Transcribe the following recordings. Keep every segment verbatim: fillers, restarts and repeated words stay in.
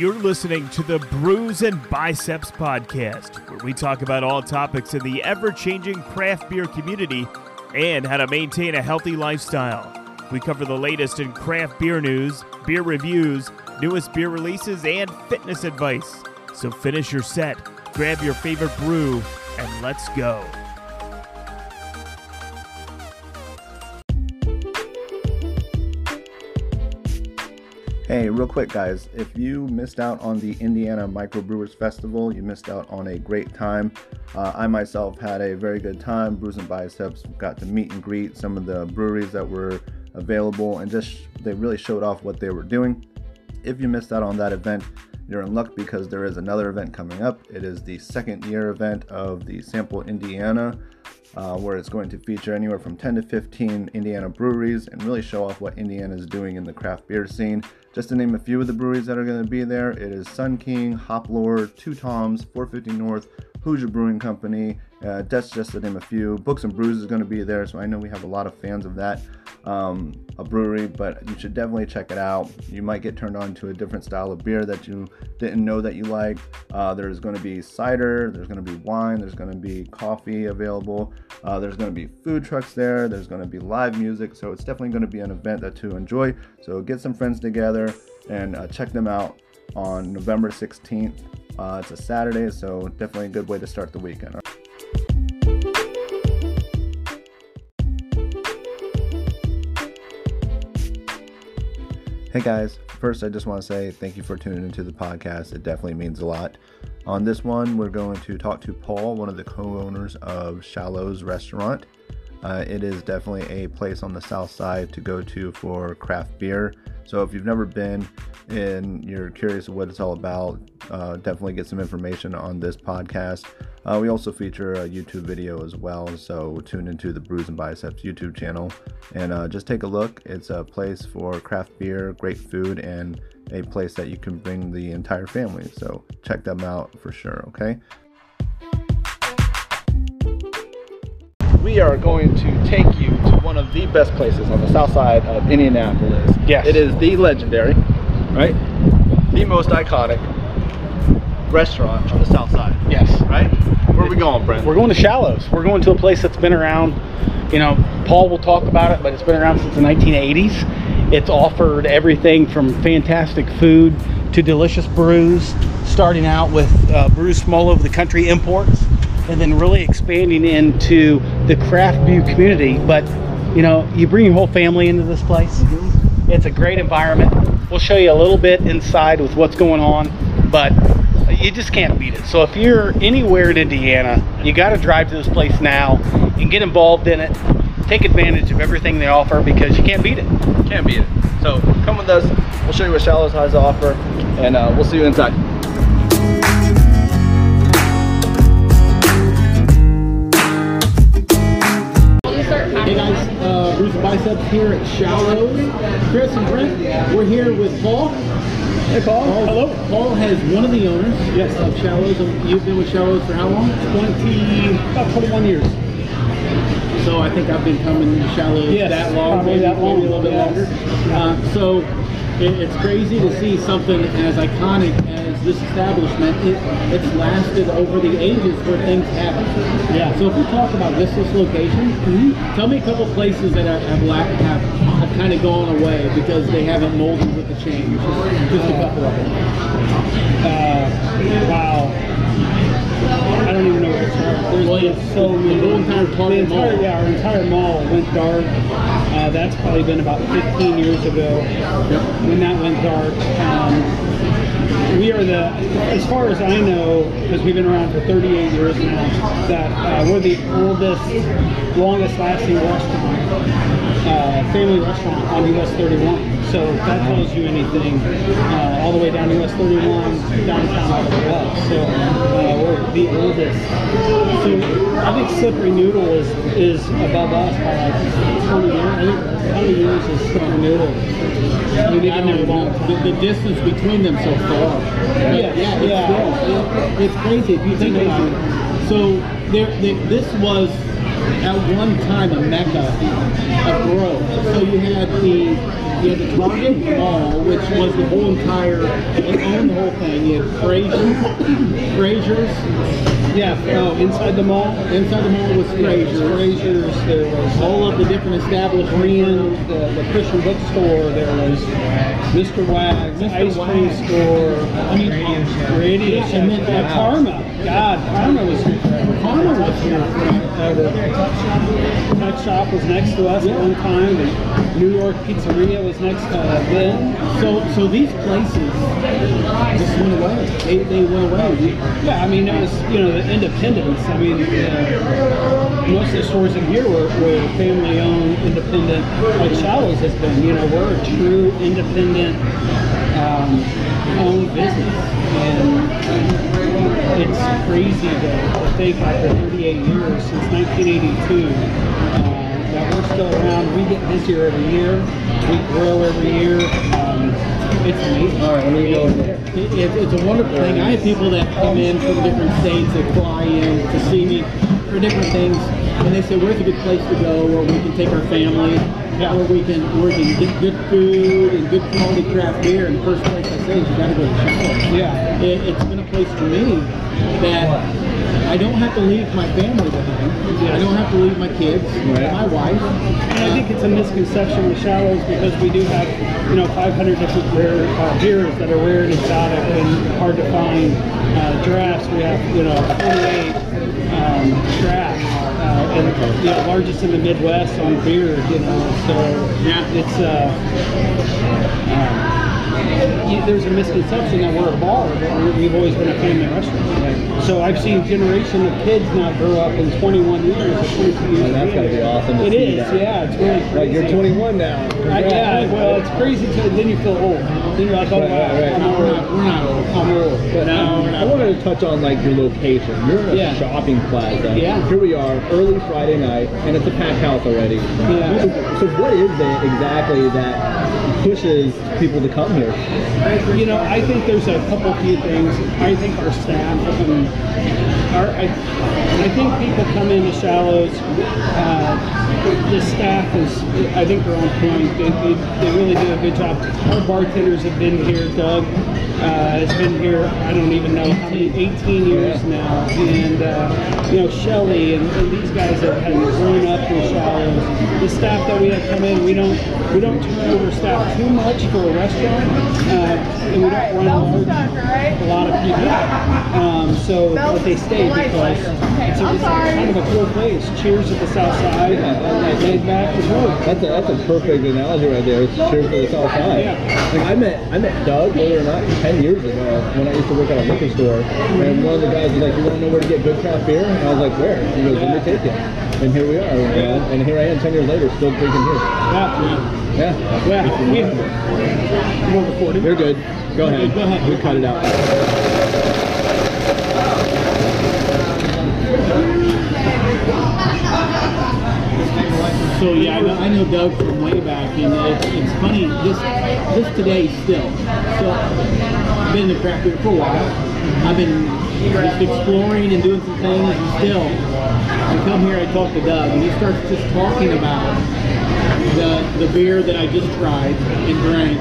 You're listening to the Brews and Biceps podcast, where we talk about all topics in the ever-changing craft beer community and how to maintain a healthy lifestyle. We cover the latest in craft beer news, beer reviews, newest beer releases, and fitness advice. So finish your set, grab your favorite brew, and let's go. Hey, real quick, guys, if you missed out on the Indiana Micro Brewers Festival, you missed out on a great time. Uh, I myself had a very good time. Brews and Biceps got to meet and greet some of the breweries that were available, and just they really showed off what they were doing. If you missed out on that event, you're in luck because there is another event coming up. It is the second year event of the Sample Indiana, uh, where it's going to feature anywhere from ten to fifteen Indiana breweries and really show off what Indiana is doing in the craft beer scene. Just to name a few of the breweries that are going to be there, it is Sun King, Hop Lord, Two Toms, four fifty North, Hoosier Brewing Company. Uh, that's just to name a few. Books and Brews is going to be there, so I know we have a lot of fans of that um, a brewery, but you should definitely check it out. You might get turned on to a different style of beer that you didn't know that you liked. Uh, there's going to be cider, there's going to be wine, there's going to be coffee available. Uh, there's going to be food trucks there, there's going to be live music, so it's definitely going to be an event that to enjoy. So get some friends together and uh, check them out on November sixteenth. Uh, it's a Saturday, so definitely a good way to start the weekend. Hey guys, first I just want to say thank you for tuning into the podcast. It definitely means a lot. On this one, we're going to talk to Paul, one of the co-owners of Shallows Restaurant. Uh, it is definitely a place on the south side to go to for craft beer. So if you've never been and you're curious what it's all about, uh, definitely get some information on this podcast. Uh, we also feature a YouTube video as well, so tune into the Brews and Biceps YouTube channel and uh, just take a look. It's a place for craft beer, great food, and a place that you can bring the entire family. So check them out for sure, okay? We are going to take you to one of the best places on the south side of Indianapolis. Yes. It is the legendary, right? The most iconic restaurant on the south side. Yes. Right? Where are we going, Brent? We're going to Shallows. We're going to a place that's been around, you know, Paul will talk about it, but it's been around since the nineteen eighties. It's offered everything from fantastic food to delicious brews, starting out with uh, brews from all over the country, imports, and then really expanding into the craft beer community. But you know, you bring your whole family into this place. Mm-hmm. It's a great environment. We'll show you a little bit inside with what's going on, but you just can't beat it. So if you're anywhere in Indiana, you got to drive to this place now and get involved in it. Take advantage of everything they offer because you can't beat it. Can't beat it. So come with us. We'll show you what Shallows has to offer, and uh, we'll see you inside. Biceps here at Shallows. Chris and Brent, we're here with Paul. Hey Paul. Paul. Hello. Paul has one of the owners yes. of Shallows. You've been with Shallows for how long? twenty, about twenty-one years. So I think I've been coming to Shallows yes, that long, maybe, that long, maybe a little bit yes. longer. Uh, so it, it's crazy to see something as iconic as this establishment. It, it's lasted over the ages where things happen. Yeah. So if we talk about this, this location, mm-hmm. tell me a couple places that have, have, have, have kind of gone away because they haven't molded with the change. Just, just a couple of them. Uh, wow. I don't even know where to start. There's well, like so many. The entire party mall. Yeah, our entire mall went dark. Uh, that's probably been about fifteen years ago yep. when that went dark. Um, we are the, as far as I know, because we've been around for thirty-eight years now, that uh, we're the oldest, longest lasting restaurant, uh, family restaurant on U S thirty-one. So if that tells you anything, uh, all the way down to U S thirty-one, downtown all the way up. So uh, we're the oldest. So I think Slippery Noodle is, is above us by like twenty years. I think twenty years is Slippery Noodle. I mean, I never long time. The, the distance between them so far. Yeah, yeah, yeah. yeah. It's, it's crazy if you think about it. So there, there, this was at one time a mecca of growth. So you had the You had the Dragon Mall, which was the whole entire, they owned the whole thing. You had Fraser's, Fraser's, yeah, oh, inside the mall. Inside the mall was Fraser's. Fraser's, there was all of the different establishments, the, the Christian bookstore, there was Mister Wags, Mister Ice Cream Store, I mean, Radio Chair, Radio Chair, and then uh, Karma. God, Karma was here forever. Karma was here forever. Tuck Shop was next to us at one time. The New York Pizzeria was next to uh, then. So, so these places just went away. They, they went away. We, yeah, I mean, it was, you know, the independence. I mean, uh, most of the stores in here were, were family-owned, independent. Like Shallows has been, you know, we're a true independent um, owned business, and. It's crazy to think after thirty-eight years, since nineteen eighty-two, uh, that we're still around. We get busier every year. We grow every year. Um, it's amazing. All right, let me go over there. It, it, it's a wonderful thing. I have people that come in from different states that fly in to see me for different things, and they say, where's a good place to go where we can take our family, yeah. where we can, where we can get good food and good quality craft beer? And the first place I say is you gotta go to Shallows. Yeah, it, it's been a place for me that I don't have to leave my family behind. I don't have to leave my kids, right. my wife. And I think it's a misconception with Shallows, because we do have, you know, five hundred different rare uh, beers that are rare and exotic and hard to find. Uh, drafts, we have, you know, twenty-eight um, drafts, uh, and you know, largest in the Midwest on beer, you know. So yeah, it's. Uh, um, There's a misconception that we're a bar, but we've always been a family restaurant. Right? So I've seen generation of kids now grow up in twenty-one years, or twenty-two years. Oh, that's got to be awesome to it see is, that. yeah. It's really crazy. Like, you're twenty-one now. I, yeah, well, it's crazy, too. Then you feel old. Then you're like, oh, right, wow, right, right. I'm we're not, we're not old. I'm old. But no, we're not. I wanted to touch on, like, your location. You're in a yeah. shopping plaza. Yeah. Here we are, early Friday night, and it's a packed house already. Yeah. So, so what is it exactly that pushes people to come here? You know, I think there's a couple few things. I think our staff, um, our, I, I think people come into Shallows, uh, the staff is, I think they're on point. They, they, they really do a good job. Our bartenders have been here. Doug uh, has been here, I don't even know, eighteen years now. And, uh, you know, Shelly and, and these guys have kind of grown up in Shallows. The staff that we have come in, we don't, we don't turn over staff too much for a restaurant. Uh, and we don't run large, a lot of people, um, so but they stay because it's a, it's kind of a cool place. Cheers at the South Side, and laid back as well. That's a, that's a perfect analogy right there. It's cheers at the South Side. Yeah. Like I met I met Doug, believe it or not, ten years ago when I used to work at a liquor store, and one of the guys was like, "You want to know where to get good craft beer?" And I was like, "Where?" He goes, "Let me take you." And here we are, yeah. and here I am, ten years later, still drinking here. Yeah. Yeah. Well, we have, we're recording. You're good. Go You're ahead. Good. Go ahead. We cut it out. So yeah, I know, I know Doug from way back, and it's, it's funny. This this today still. So I've been in the craft beer for a while. I've been just exploring and doing some things, and still, I come here, I talk to Doug, and he starts just talking about the the beer that I just tried and drank,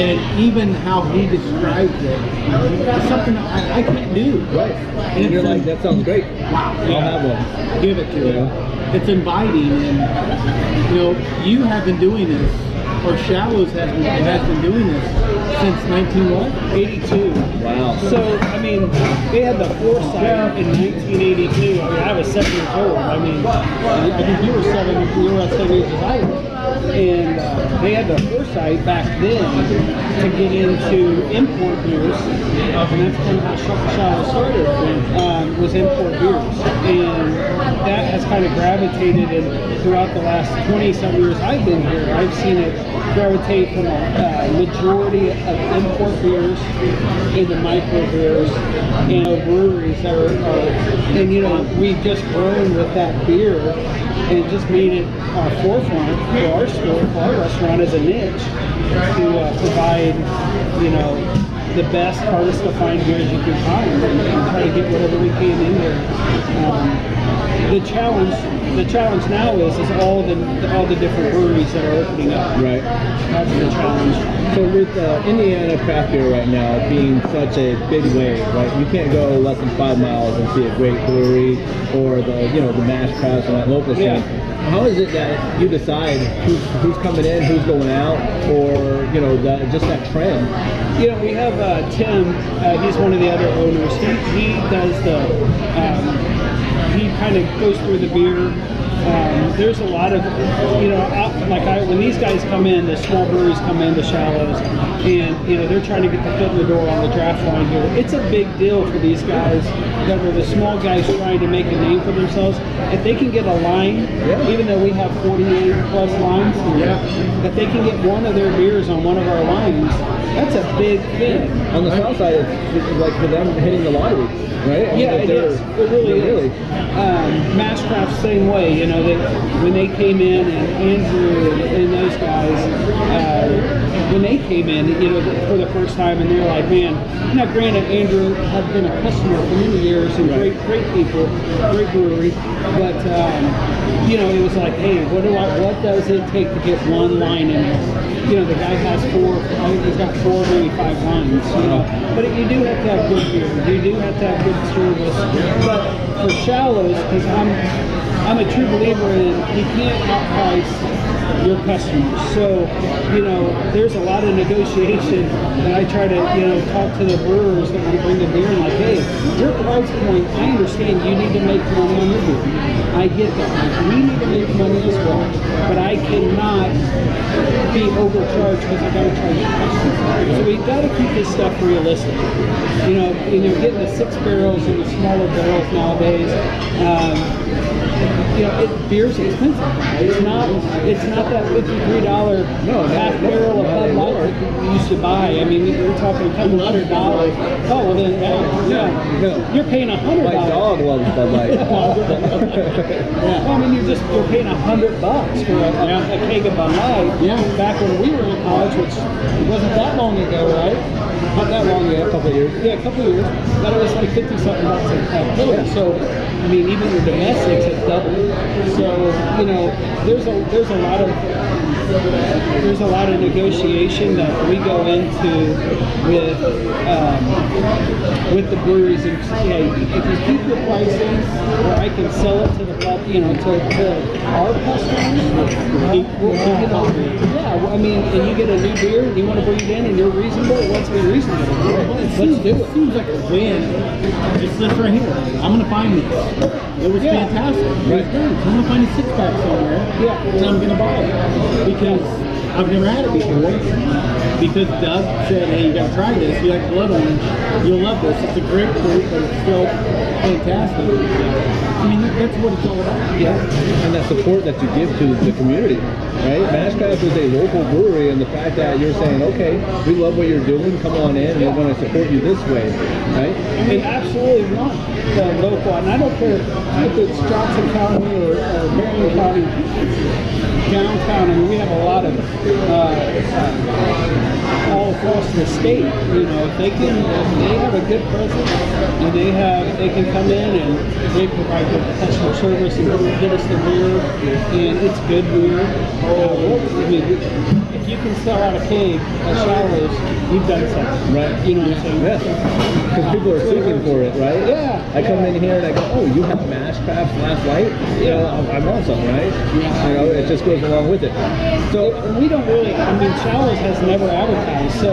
and even how he describes it, it's something I, I can't do. Right. And, and you're like, that sounds great. Wow. I'll have one. Give it to you. Yeah. It's inviting, and you know, you have been doing this, or Shallows has been, has been doing this since nineteen eighty-two. Wow. So I mean, they had the foresight in nineteen eighty-two. I mean, I was seven years old. I mean, I think you were seven. You were at seven years old. And uh, they had the foresight back then to get into import beers, and that's kind of how Shallows started, um, was import beers, and that has kind of gravitated, and throughout the last twenty-some years I've been here, I've seen it gravitate from a uh, majority of import beers into micro beers and breweries that are, are, and you know, we've just grown with that beer, and just made it our forefront for our store, for our restaurant as a niche to uh, provide, you know, the best, hardest to find beers you can find, and, and try to get whatever we can in there. Um, the challenge the challenge now is is all the all the different breweries that are opening up. Right. That's the challenge. So with uh, Indiana craft beer right now being such a big wave, right? You can't go less than five miles and see a great brewery or the you know the MashCraft and that local scene. Yeah. How is it that you decide who's, who's coming in, who's going out, or you know, the, just that trend? You know, we have uh, Tim. Uh, he's one of the other owners. He he does the. Um, he kind of goes through the beer. Um, there's a lot of, you know, I, like I, when these guys come in, the small breweries come in, the Shallows, and you know they're trying to get the foot in the door on the draft line here. It's a big deal for these guys that were the small guys trying to make a name for themselves. If they can get a line, yeah. even though we have forty-eight plus lines, yeah. if they can get one of their beers on one of our lines, that's a big thing. On the south side, it's, it's like for them hitting the lottery, right? I mean, yeah, it is. It really is. Really. Um, MashCraft same way. You know. Know, they, when they came in, and Andrew and, and those guys, uh, when they came in, you know, for the first time, and they're like, man, now granted, Andrew had been a customer for many years, and great, great people, great brewery, but um, you know, it was like, hey, what do I, what does it take to get one line in there? You know, the guy has four, he's got four, maybe five lines, you know, but you do have to have good beer, you do have to have good service, but for Shallows, because I'm. I'm a true believer in you can't outprice your customers. So, you know, there's a lot of negotiation that I try to, you know, talk to the brewers that want to bring the beer and like, hey, your price point, I understand you need to make money on your beer. I get that. We need to make money as well. But I cannot be overcharged because I gotta charge the customer. So we gotta keep this stuff realistic. You know, and you're getting the six barrels and the smaller barrels nowadays. Um, You know, it, beer's expensive. It's not. It's not that fifty-three dollar no, half barrel of Bud Light that you used to buy. I mean, we're talking a couple hundred dollars. Oh, well then, uh, yeah, no. You're paying a hundred dollars. My dog loves Bud Light. yeah. well, I mean, you're just you're paying a hundred bucks for a, a, yeah. a keg of Bud Light. Yeah. Back when we were in college, which wasn't that long ago, right? Not that long ago, a couple of years. Yeah, a couple of years. But it was like fifty-something bucks a kilo. So, I mean, even your domestics have doubled. So, you know, there's a there's a lot of there's a lot of negotiation that we go into with um, with the breweries. And say, if you keep your pricing, where I can sell it to the pub, you know, to, to our customers, we'll take it over. Yeah, well, I mean, and you get a new beer, and you want to bring it in, and you're reasonable. What's reasonable. Well, it seems, Let's do it. It seems like a win. It's this right here. I'm gonna find this. It was yeah. fantastic. Right. It was good. I'm gonna find a six pack somewhere. Yeah. And I'm gonna buy it because I've never had it before. Because Doug said, "Hey, you gotta try this. You like the little one. You'll love this. It's a great fruit, but it's still fantastic." I mean, that's what it's all about. Yeah. And that support that you give to the community, right? MashCraft is a local brewery, and the fact that you're saying, "Okay, we love what you're doing. Come on in. We're going to support you this way," right? And we absolutely want the local, and I don't care if it's Johnson County or, or Bentley County, downtown. I mean, we have a lot of uh, uh, all across the state. You know, if they can, if they have a good presence, and they have, they can come in and they provide good customer service and get us the beer, and it's good beer. Uh, I mean, if you can sell out a keg at Shallows, you've done something. Right. You know what I'm saying? Yeah. Because people are seeking for it, right? Yeah. I come yeah. in here and I go, oh, you have MashCraft last night? Yeah. You know, I'm on something, right? Yeah. You know, it just goes along with it. So and we don't really, I mean, Shallows has never advertised, so.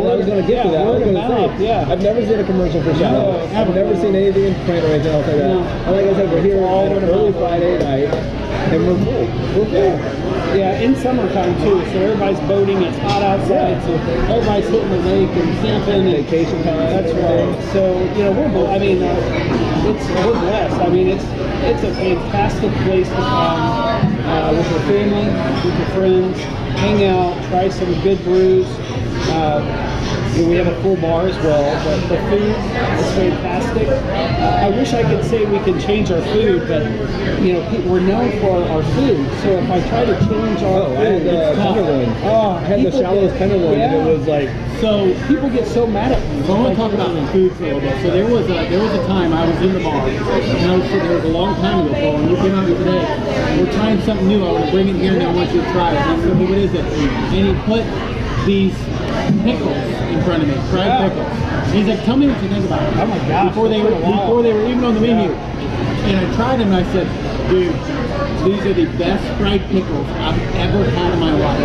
Well, I was going to get yeah, to that. I was going to say, yeah. I've never seen a commercial for Shallows. No, I've no. never seen anything in print or anything else like that. No. And like I said, we're here all on an early Friday night, and we're full. We're full. Yeah, in summertime too, so everybody's boating, it's hot outside, yeah. so everybody's hitting the lake and camping. And vacation time. That's right. So, you know, we're, I mean, uh, it's, we're blessed. I mean, it's it's a fantastic place to come uh, with your family, with your friends, hang out, try some good brews. Uh, we have a full bar as well, but the food is fantastic. Uh, I wish I could say we can change our food, but you know we're known for our food. So if I try to change our oh, food, it's tough. Oh, I had the Shallows tenderloin, yeah. And it was like so people get so mad at me. So I want to talk about food for a little bit. So there was a there was a time I was in the bar, and I was there was a long time ago, Paul, and you came out here today. And we're trying something new. I want to bring it here, and I want you to try it. And I said, well, what is it? And he put these pickles in front of me, fried yeah. pickles. And he's like, tell me what you think about it. Oh my gosh. Before they were before they were even on the menu. Yeah. And I tried them and I said, dude, these are the best fried pickles I've ever had in my life.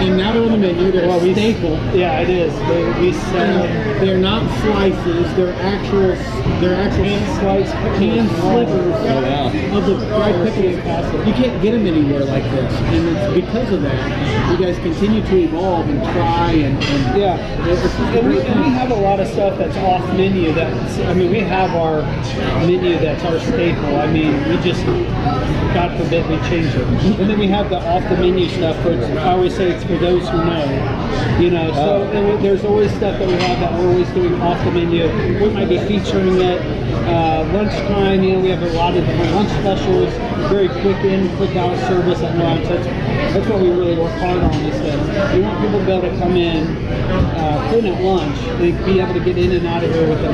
And now they're on the menu, they're well, a we, staple. Yeah, it is. They, we sell them. They're not slices, they're actual they're actual hand slices, hand slivers oh, yeah. of the fried pickles. You can't get them anywhere like this. And it's because of that, you guys continue to evolve and try and, and yeah. And we, and we have a lot of stuff that's off menu that's I mean we have our menu that's our staple. I mean we just God forbid we change it. And then we have the off the menu stuff, which I always say it's for those who know. You know, so and there's always stuff that we have that we're always doing off the menu. We might be featuring it uh, lunchtime. You know, we have a lot of different lunch specials, very quick in, quick out service at lunch. That's, that's what we really work hard on is that we want people to be able to come in, uh, in at lunch, and be able to get in and out of here with them.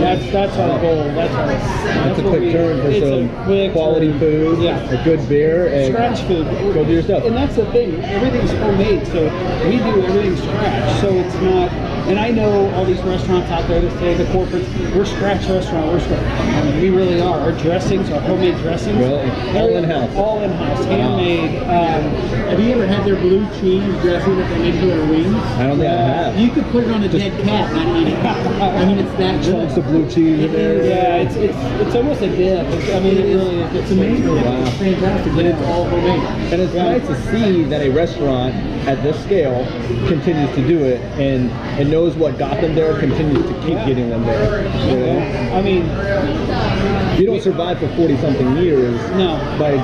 That's that's our goal. That's our. That's, that's a quick we, turn for some quick quality turn. food. Yeah. A good beer and scratch food. Go do your stuff. And that's the thing. Everything's homemade, so we do everything scratch. So it's not. And I know all these restaurants out there that say the corporate, we're scratch restaurant. We're scratch. I mean, we really are. Our dressings, our homemade dressings, really? all in house. All in house, handmade. Um, have you ever had their blue cheese dressing that they make for their wings? I don't think uh, I have. You could put it on a Just, dead cat and eat it. I mean, it's that good. Chunks of blue cheese in there. Yeah, it's it's it's almost a dip. It's, I mean, it, it really is. It's amazing. Wow. It's fantastic, but yeah. it's all homemade. And it's yeah. nice to see that a restaurant at this scale continues to do it and, and knows what got them there, continues to keep yeah. getting them there. You know? yeah. I mean, you don't we, survive for forty something years no. by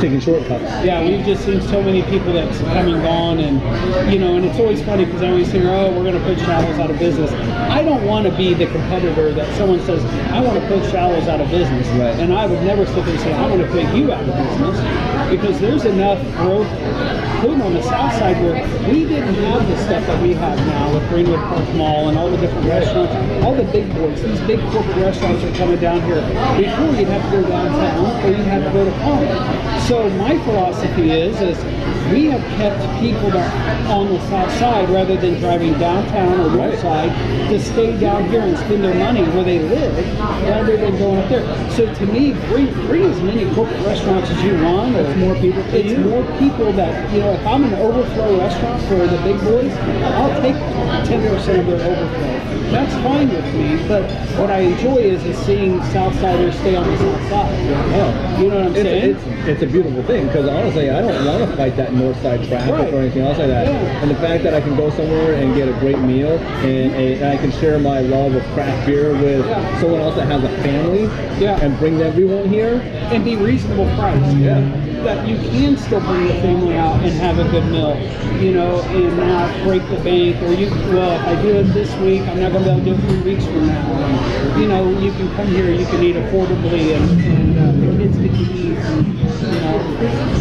taking shortcuts. Yeah, we've just seen so many people that's come and gone, and you know, and it's always funny because I always hear, oh, we're going to put Shallows out of business. I don't want to be the competitor that someone says, I want to put Shallows out of business. Right. And I would never sit there and say, I want to put you out of business, because there's enough growth food on the south side where we didn't have the stuff that we have now with Greenwood Park Mall and all the different restaurants, all the big boys, these big corporate restaurants are coming down here. Before you'd have to go downtown or you'd have to go to Karma. So my philosophy is, is we have kept people that on the south side rather than driving downtown or north side to stay down here and spend their money where they live rather than going up there. So to me, bring, bring as many corporate restaurants as you want. It's more people. It's you. more people that, you know, if I'm an overflow restaurant for the big boys, I'll take ten percent of their overflow. That's fine with me, but what I enjoy is, is seeing Southsiders stay on the south side. Yeah. You know what I'm it's saying? A, it's, it's a beautiful thing, because honestly, I don't want to fight that north side traffic right. or anything else like that. Yeah. And the fact that I can go somewhere and get a great meal, and, a, and I can share my love of craft beer with yeah. someone else that has a family, yeah. and bring everyone here. And be reasonable price. Yeah. That you can still bring the family out and have a good meal, you know, and not break the bank. Or you, well, if I do it this week, I'm not going to be able to do it three weeks from now. And, you know, you can come here, you can eat affordably, and, and uh, the kids can eat, and, you know.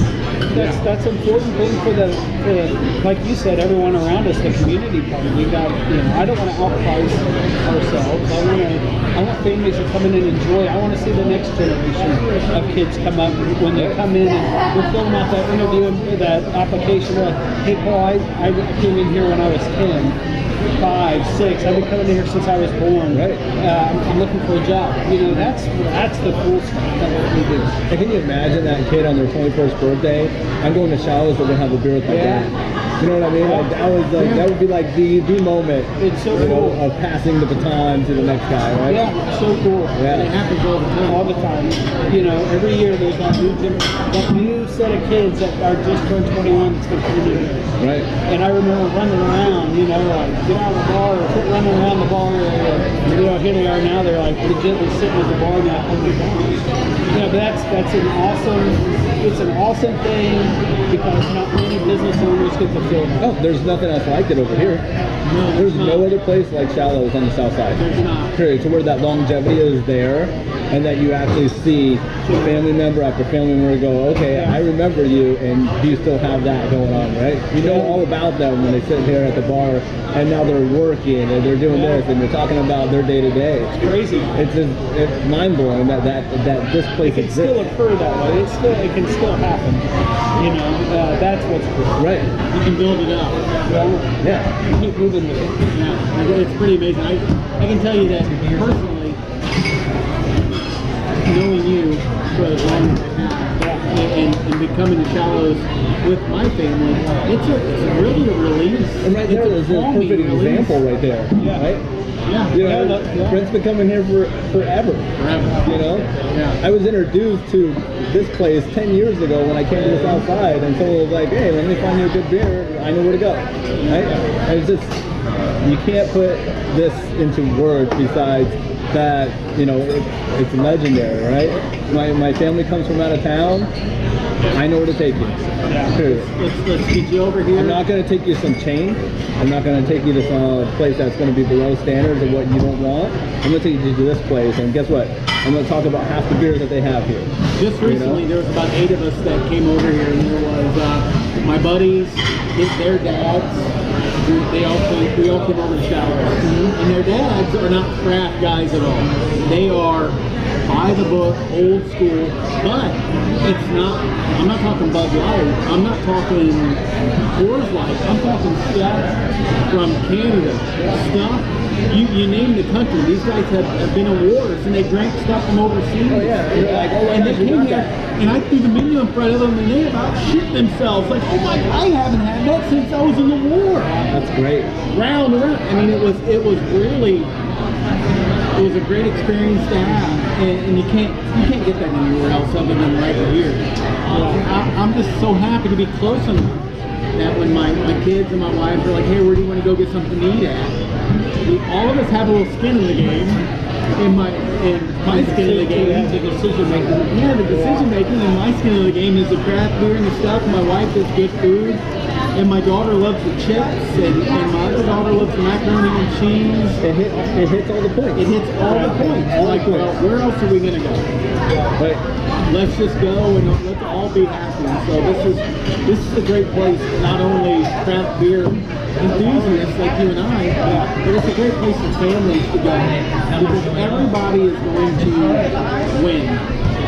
That's that's an important thing for the, for the, like you said, everyone around us, the community part. We got, you know, I don't want to outprice ourselves. I want to, I want families to come in and enjoy. I want to see the next generation of kids come up when they come in and we're filling out that interview and that application. Like, hey, Paul, I, I came in here when I was ten. Five, six. I've been coming here since I was born. Right. Uh, I'm looking for a job. You know, that's that's the cool stuff that we do. And can you imagine that kid on their twenty-first birthday? I'm going to Shallows, but we're gonna have a beer with my yeah. dad. You know what I mean? Like that was like yeah. that would be like the the moment. It's so cool know, of passing the baton to the next guy, right? Yeah, so cool. Yeah, and it happens all the time. All the time. You know, every year there's that new that new set of kids that are just turned twenty-one. That's gonna right. And I remember running around, you know, like. Out of the bar, or quit running around the bar, or, you know, here they are now, they're like legitimately sitting at the bar now. You know, but that's, that's an awesome it's an awesome thing because not many business owners get to feel that. Oh, there's nothing else like it over here. No, there's, there's no other place like Shallows on the south side. There's not. Period. To where that longevity is there, and that you actually see family member after family member go, okay, yeah. I remember you, and you still have that going on, right? You know all about them when they sit here at the bar, and now they're working, and they're doing yeah. this, and they're talking about their day-to-day. -day. It's crazy. It's, just, it's mind-blowing that, that that this place exists. It can exists. still occur that way. It's still, it can still happen. You know, uh, that's what's cool. Right. You can build it up. Well, yeah. You keep moving with it. Yeah. It's pretty amazing. I, I can tell you that personally, knowing you for as long as I have, and, and becoming the Shallows with my family, it's, a, it's really a release. And right there, there's a perfect release. example right there. Yeah. Right? Yeah, you know, yeah, yeah. Brent's been coming here for forever. Forever. You know? Yeah. I was introduced to this place ten years ago when I came to the south side, and someone was like, hey, let me find you a good beer. I know where to go. Right? And it's just, you can't put this into words besides that, you know, it, it's legendary, right? My, my family comes from out of town. I know where to take you. Yeah. Let's, let's get you over here. I'm not going to take you some chain. I'm not going to take you to some place that's going to be below standards of what you don't want. I'm going to take you to this place, and guess what? I'm going to talk about half the beers that they have here. Just recently, you know? There was about eight of us that came over here, and there was uh, my buddies, it's their dads. They all came, we all came over to Shallows. Mm-hmm. And their dads are not craft guys at all. They are by the book, old school, but it's not, I'm not talking Bud Light, I'm not talking Coors Light, I'm talking stuff from Canada, stuff, you, you name the country, these guys have, have been in wars, and they drank stuff from overseas, oh, yeah. like, oh, and they came here, and I threw the menu in front of them, and they about shit themselves, like, oh my, I haven't had that since I was in the war. That's great. Round and round, I mean, it was, it was really, it was a great experience to have, and, and you can't you can't get that anywhere else other than right here. Uh, I'm just so happy to be close enough that when my, my kids and my wife are like, hey, where do you want to go get something to eat at? We, all of us have a little skin in the game. In my in my skin in the game, yeah, the decision making. Yeah, the decision making. And my skin in the game is the craft beer and the stuff. My wife does good food. And my daughter loves the chips, and, and my other daughter loves the macaroni and cheese. It, hit, it hits all the points. It hits all the points. All like, points. Well, where else are we going to go? But let's just go and let's all be happy. So this is this is a great place, not only craft beer enthusiasts like you and I, but it's a great place for families to go, because everybody is going to win.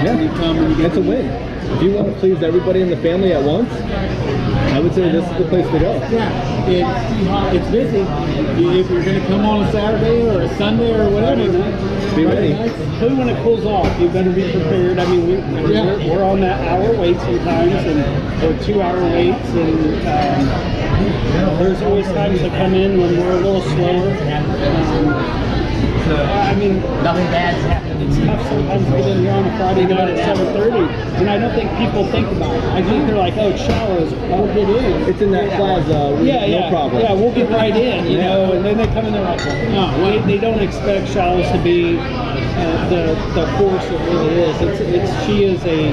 Yeah, you come and you get it's a win. If you want to please everybody in the family at once, I would say this is the place to go. Yeah, it's, it's busy. If you're going to come on a Saturday or a Sunday or whatever, be ready. Especially when it cools off, you better be prepared. I mean, we, we're, yeah. we're, we're on that hour wait sometimes, and or two hour waits, and um, there's always times to come in when we're a little slower. Um, So, I mean, nothing bad's happened. It's tough sometimes to get in here on a Friday night at seven thirty, and I don't think people think about it. I think they're like, oh, Shallows, we'll get in. It's in that yeah. plaza. We, yeah, yeah. No problem. Yeah, we'll get right in, you yeah. know, and then they come in, they're like, no, they, they don't expect Shallows to be uh, the, the force that really is. It's, it's, she is a,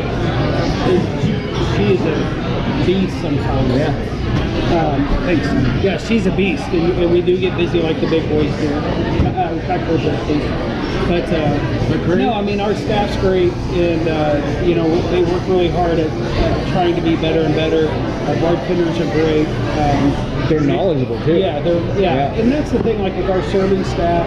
it's, she is a beast sometimes. Yeah. Um, thanks. Yeah, she's a beast, and, and we do get busy like the big boys do. Uh, in fact, we're both busy. But uh, no, I mean our staff's great, and uh, you know they work really hard at uh, trying to be better and better. Our bartenders are great. Um, they're knowledgeable too. Yeah, they're yeah. yeah, and that's the thing. Like with our serving staff,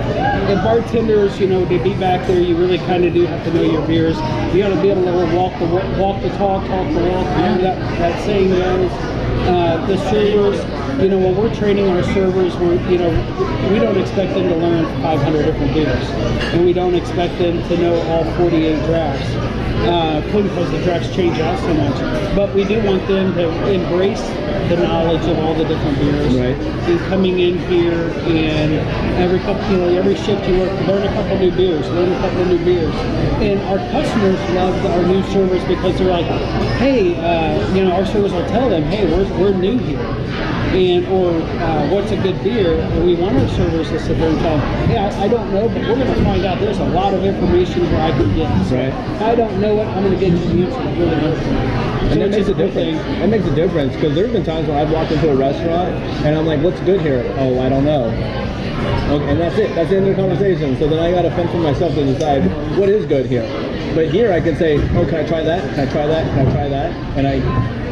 the bartenders, you know, to be back there, you really kind of do have to know your beers. You got to be able to walk the walk the talk, talk the walk. You know, that that saying goes. Uh, the servers, you know, when we're training our servers, we're, you know, we don't expect them to learn five hundred different beers, and we don't expect them to know all forty-eight drafts, uh, because the drafts change out so much. But we do want them to embrace the knowledge of all the different beers. Right. And coming in here, and every couple, you know, every shift you work, learn a couple new beers, learn a couple new beers. And our customers love our new servers because they're like, hey, uh, you know, our servers will tell them, hey, we're we're new here. and or uh, what's a good beer, and we want our servers to sit there and tell them, hey, I, I don't know, but we're going to find out. There's a lot of information where I can get. So right. If I don't know it, I'm going to get to the answer that really knows it. And that makes a difference. That makes a difference, because there have been times where I've walked into a restaurant and I'm like, what's good here? Oh, I don't know. Okay, and that's it. That's the end of the conversation. So then I got to fend for myself to decide what is good here. But here I can say, oh, can I try that? Can I try that? Can I try that? And I...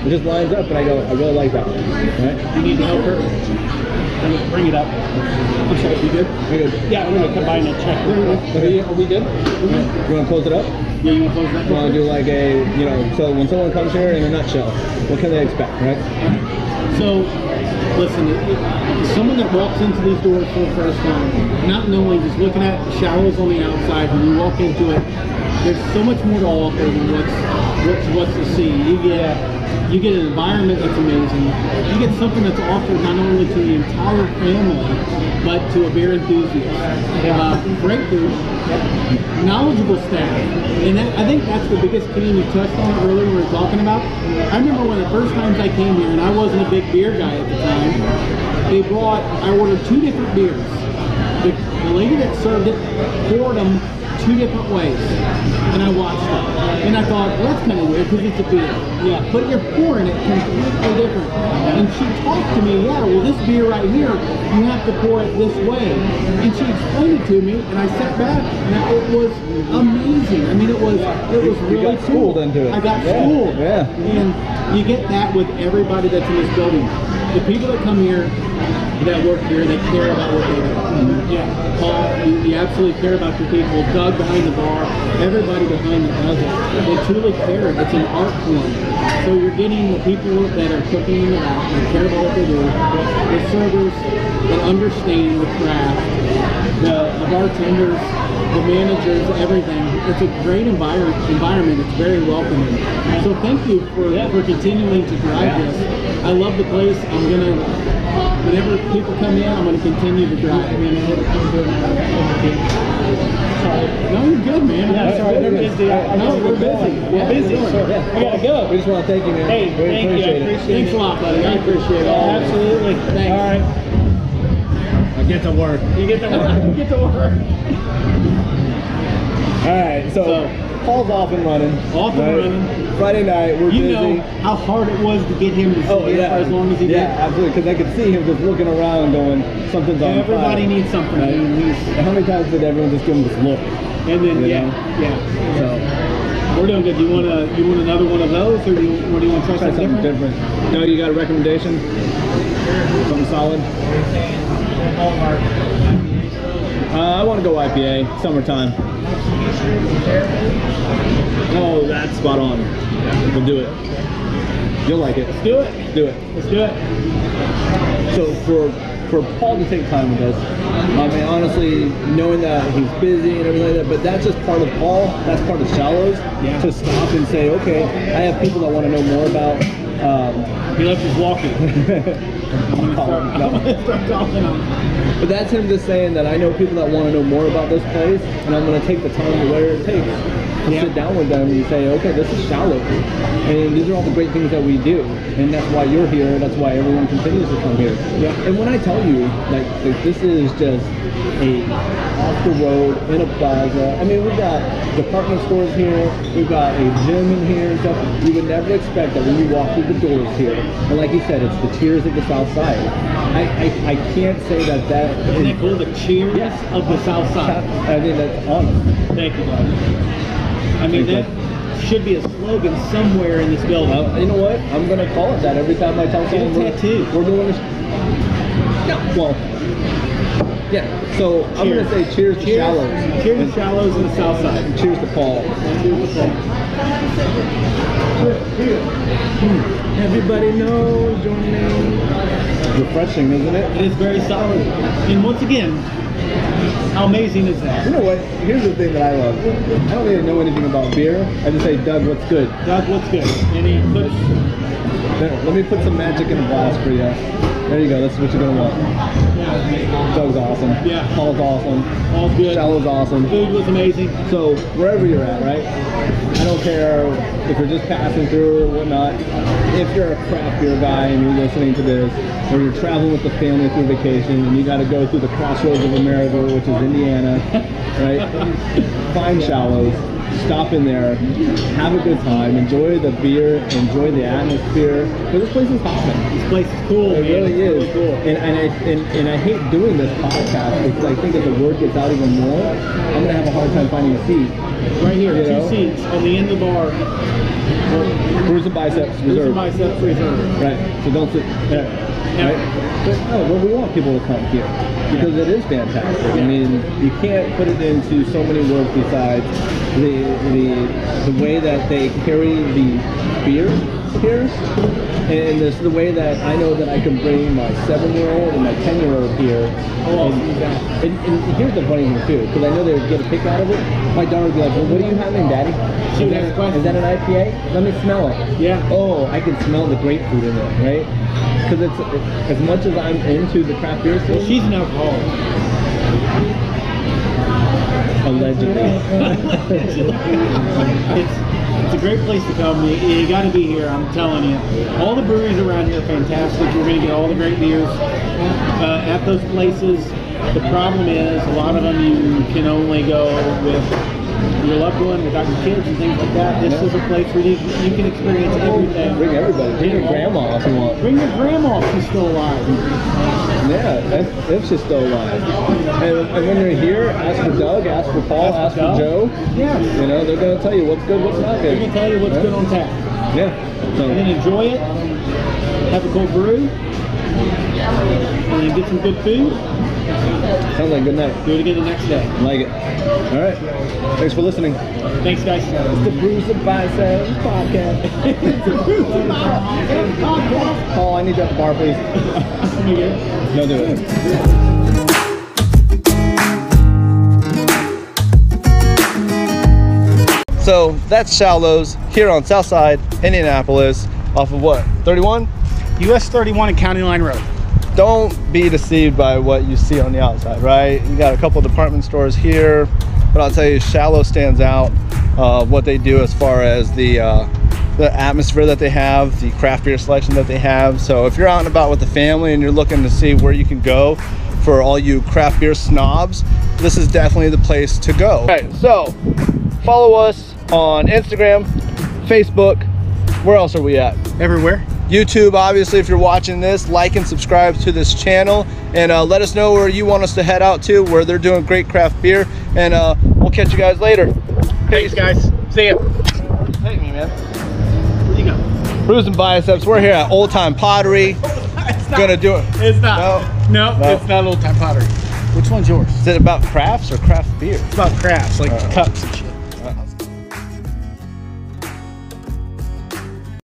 It just lines up, and I go, I really like that one. Right? You need to help her? Bring, bring it up. I'm sorry, you good? We're good. Yeah, we're going to combine and check. Are we, are we good? Yeah. You want to close it up? Yeah, you want to close it up? You want to do like a, you know, so when someone comes here in a nutshell, what can they expect, right? So, listen, someone that walks into these doors for the first time, not knowing, just looking at Shallows on the outside, when you walk into it, there's so much more to offer than what's, what's, what's to see. You get... You get an environment that's amazing. You get something that's offered not only to the entire family, but to a beer enthusiast. Uh, great food, knowledgeable staff. And that, I think that's the biggest thing you touched on earlier we were talking about. I remember one of the first times I came here, and I wasn't a big beer guy at the time, they brought, I ordered two different beers. The, the lady that served it poured them two different ways, and I watched it, and I thought, well, that's kind of weird because it's a beer, yeah, but you're pouring it completely different. And she talked to me, yeah, well, this beer right here, you have to pour it this way, and she explained it to me, and I sat back, and it was amazing. I mean, it was, it was really cool. You got schooled into it. I got yeah. schooled, yeah. And you get that with everybody that's in this building. The people that come here, that work here, they care about what they do. Mm-hmm. Yeah, Paul, you, you absolutely care about your people. Doug behind the bar, everybody behind the buzzer, they truly care. It's an art form. So you're getting the people that are cooking in the house, they care about what they do, the servers that understand the craft, the, the bartenders, the managers, everything. It's a great envir- environment. It's very welcoming. So thank you for, yeah. for continuing to drive yeah. this. I love the place. I'm gonna. Whenever people come in, I'm going to continue to drive. I mean, sorry. No, you're good, man. Yeah, sorry, we're busy. I, I no, we're busy. We're yeah, busy. We're sure. yeah. We got to go. We just want to thank you, man. Hey, Very thank appreciate you. I appreciate it. Thanks a lot, buddy. I appreciate it. Yeah, absolutely. Thanks. All right. I get to work. You get to work. You get to work. All right, so... so Paul's off and running. Off and right? running. Friday night, we're you busy. You know how hard it was to get him to stay oh, yeah. for as long as he yeah, did? Yeah, absolutely, because I could see him just looking around going, something's on fire. Everybody needs something. Right? How many times did everyone just give him this look? And then, yeah, know? yeah. So, we're doing good. Do you want to, you want another one of those, or do you, or do you want to try, try something, something different? different? No, you got a recommendation? Something solid? Uh, I want to go I P A, summertime. Oh, that's spot on. We'll do it. You'll like it. Let's do it. Let's do it. Let's do it. So for for Paul to take time with us, I mean, honestly, knowing that he's busy and everything like that, but that's just part of Paul. That's part of Shallows. Yeah. To stop and say, okay, I have people that want to know more about. Um, he left his walking. I'm calling, no. But that's him just saying that I know people that want to know more about this place, and I'm going to take the time to where it takes to yeah. sit down with them and say, okay, this is Shallows, and these are all the great things that we do, and that's why you're here, that's why everyone continues to come here. Yeah. And when I tell you, like, like this is just a off the road in a plaza. I mean, we've got department stores here, we've got a gym in here and stuff. You would never expect that when you walk through the doors here. And like you said, it's the tears of the South Side. I, I, I can't say that that is... Isn't that cool? The cheers yes. of the South Side. I mean, that's honest. Thank you, buddy. I mean, Thank that you. should be a slogan somewhere in this building. Uh, you know what? I'm going to call it that every time I tell someone we're, we're doing this. No, well, yeah. So cheers. I'm going to say cheers to cheers. Shallows. Cheers to Shallows and the South Side. Cheers to Paul. Cheers to Paul. Everybody knows your name. Refreshing, isn't it? It is very solid. And once again, how amazing is that? You know what? Here's the thing that I love. I don't really know anything about beer. I just say, Doug, what's good? Doug, what's good? And he puts... There, let me put some magic in a glass for you. There you go. That's what you're going to want. Doug's awesome. Yeah. Hall's awesome. Hall's good. Shallows awesome. Food was amazing. So wherever you're at, right? I don't care if you're just passing through or whatnot. If you're a craft beer guy and you're listening to this, or you're traveling with the family through vacation and you got to go through the crossroads of America, which is Indiana, right? Find Shallows. Stop in there, have a good time, enjoy the beer, enjoy the atmosphere. But this place is awesome. This place is cool. It man. really it's is. Really cool. And and I and, and I hate doing this podcast because I think if the word gets out even more, I'm gonna have a hard time finding a seat. Right here, you two know? seats on the end of the bar. Brews and Biceps Reserve. Brews and Biceps Reserve. Right. So don't sit there. Yeah. Right. But no, well, we want people to come here because it is fantastic. Yeah. I mean, you can't put it into so many words besides the the the way that they carry the beer here, and this the way that I know that I can bring my seven-year-old and my ten-year-old here. Oh, and, and, and here's the funny thing too, because I know they would get a kick out of it. My daughter would be like, "Well, what are you having, Daddy? She would ask, is that an I P A? Let me smell it." Yeah. Oh, I can smell the grapefruit in it, right? Because it's, it's as much as I'm into the craft beer scene. Well, she's an alcoholic. Allegedly. it's, it's a great place to come. You, you got to be here, I'm telling you. All the breweries around here are fantastic. You're going to get all the great beers uh, at those places. The problem is, a lot of them you can only go with your loved one, without your kids and things like that. This yeah. is a place where you, you can experience everything. Bring everybody. Bring your grandma if you want. Bring your grandma if she's still alive. Yeah, if, if she's still alive. And, and when you're here, ask for Doug, ask for Paul, ask, ask for Joe. Yeah. You know, they're going to tell you what's good, what's not good. They're going to tell you what's yeah. good on tap. Yeah. So. And then enjoy it, have a cold brew, and then get some good food. Sounds like a good night. Do it again the next day. Like it. All right. Thanks for listening. Thanks, guys. It's the Brews and Biceps podcast. It's the Brews and Biceps podcast. Paul, I need you at the bar, please. You good? No, do it. So that's Shallows here on Southside, Indianapolis, off of what? thirty-one? U S thirty-one and County Line Road. Don't be deceived by what you see on the outside, right? You got a couple department stores here, but I'll tell you, Shallows stands out. Uh, what they do as far as the uh, the atmosphere that they have, the craft beer selection that they have. So if you're out and about with the family and you're looking to see where you can go for all you craft beer snobs, this is definitely the place to go. All right, so follow us on Instagram, Facebook. Where else are we at? Everywhere. YouTube, obviously, if you're watching this, like and subscribe to this channel, and uh, let us know where you want us to head out to, where they're doing great craft beer, and uh, we'll catch you guys later. Peace. Thanks, guys. See ya. Take me, man. Where you go? Brews and Biceps. We're here at Old Time Pottery. It's not. Gonna do it. It's not. No. No, no, it's not Old Time Pottery. Which one's yours? Is it about crafts or craft beer? It's about crafts, like uh, cups and shit.